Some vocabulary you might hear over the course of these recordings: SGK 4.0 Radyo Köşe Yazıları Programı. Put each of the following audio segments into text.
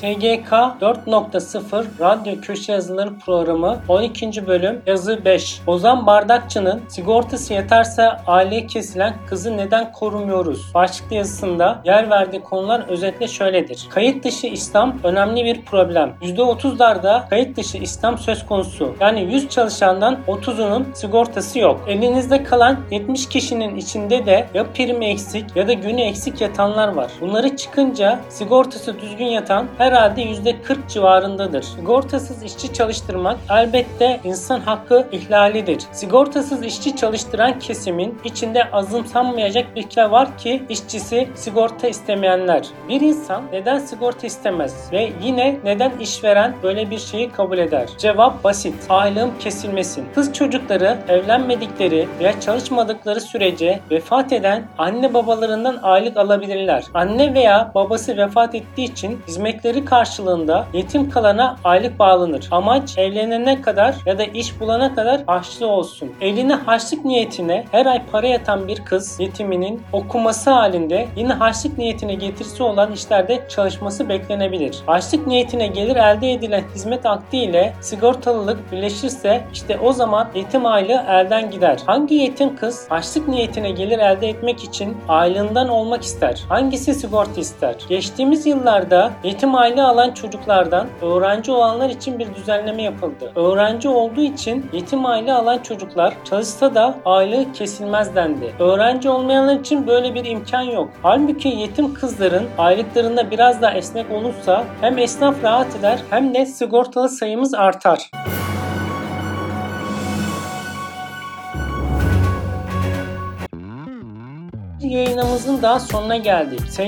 SGK 4.0 Radyo Köşe Yazıları Programı 12. Bölüm Yazı 5. Ozan Bardakçı'nın "Sigortası yeterse aileye kesilen kızı neden korumuyoruz?" başlıklı yazısında yer verdiği konular özetle şöyledir. Kayıt dışı İslam önemli bir problem. %30'larda kayıt dışı İslam söz konusu. Yani 100 çalışandan 30'unun sigortası yok. Elinizde kalan 70 kişinin içinde de ya primi eksik ya da günü eksik yatanlar var. Bunları çıkınca sigortası düzgün yatan herhalde %40 civarındadır. Sigortasız işçi çalıştırmak elbette insan hakkı ihlalidir. Sigortasız işçi çalıştıran kesimin içinde azımsanmayacak bir kitle var ki işçisi sigorta istemeyenler. Bir insan neden sigorta istemez ve yine neden işveren böyle bir şeyi kabul eder? Cevap basit. Aylığım kesilmesin. Kız çocukları evlenmedikleri veya çalışmadıkları sürece vefat eden anne babalarından aylık alabilirler. Anne veya babası vefat ettiği için hizmetleri karşılığında yetim kalana aylık bağlanır. Amaç evlenene kadar ya da iş bulana kadar harçlı olsun. Eline harçlık niyetine her ay para yatan bir kız yetiminin okuması halinde yine harçlık niyetine getirisi olan işlerde çalışması beklenebilir. Harçlık niyetine gelir elde edilen hizmet akdi ile sigortalılık birleşirse işte o zaman yetim aylığı elden gider. Hangi yetim kız harçlık niyetine gelir elde etmek için aylığından olmak ister? Hangisi sigorta ister? Geçtiğimiz yıllarda yetim aylığı alan çocuklardan öğrenci olanlar için bir düzenleme yapıldı. Öğrenci olduğu için yetim aylığı alan çocuklar çalışsa da aylığı kesilmez dendi. Öğrenci olmayanlar için böyle bir imkan yok. Halbuki yetim kızların aylıklarında biraz daha esnek olursa hem esnaf rahat eder hem de sigortalı sayımız artar. Yayınımızın daha sonuna geldik. SGK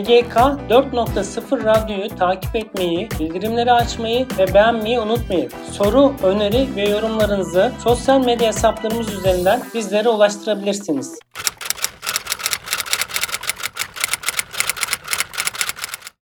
4.0 Radyo'yu takip etmeyi, bildirimleri açmayı ve beğenmeyi unutmayın. Soru, öneri ve yorumlarınızı sosyal medya hesaplarımız üzerinden bizlere ulaştırabilirsiniz.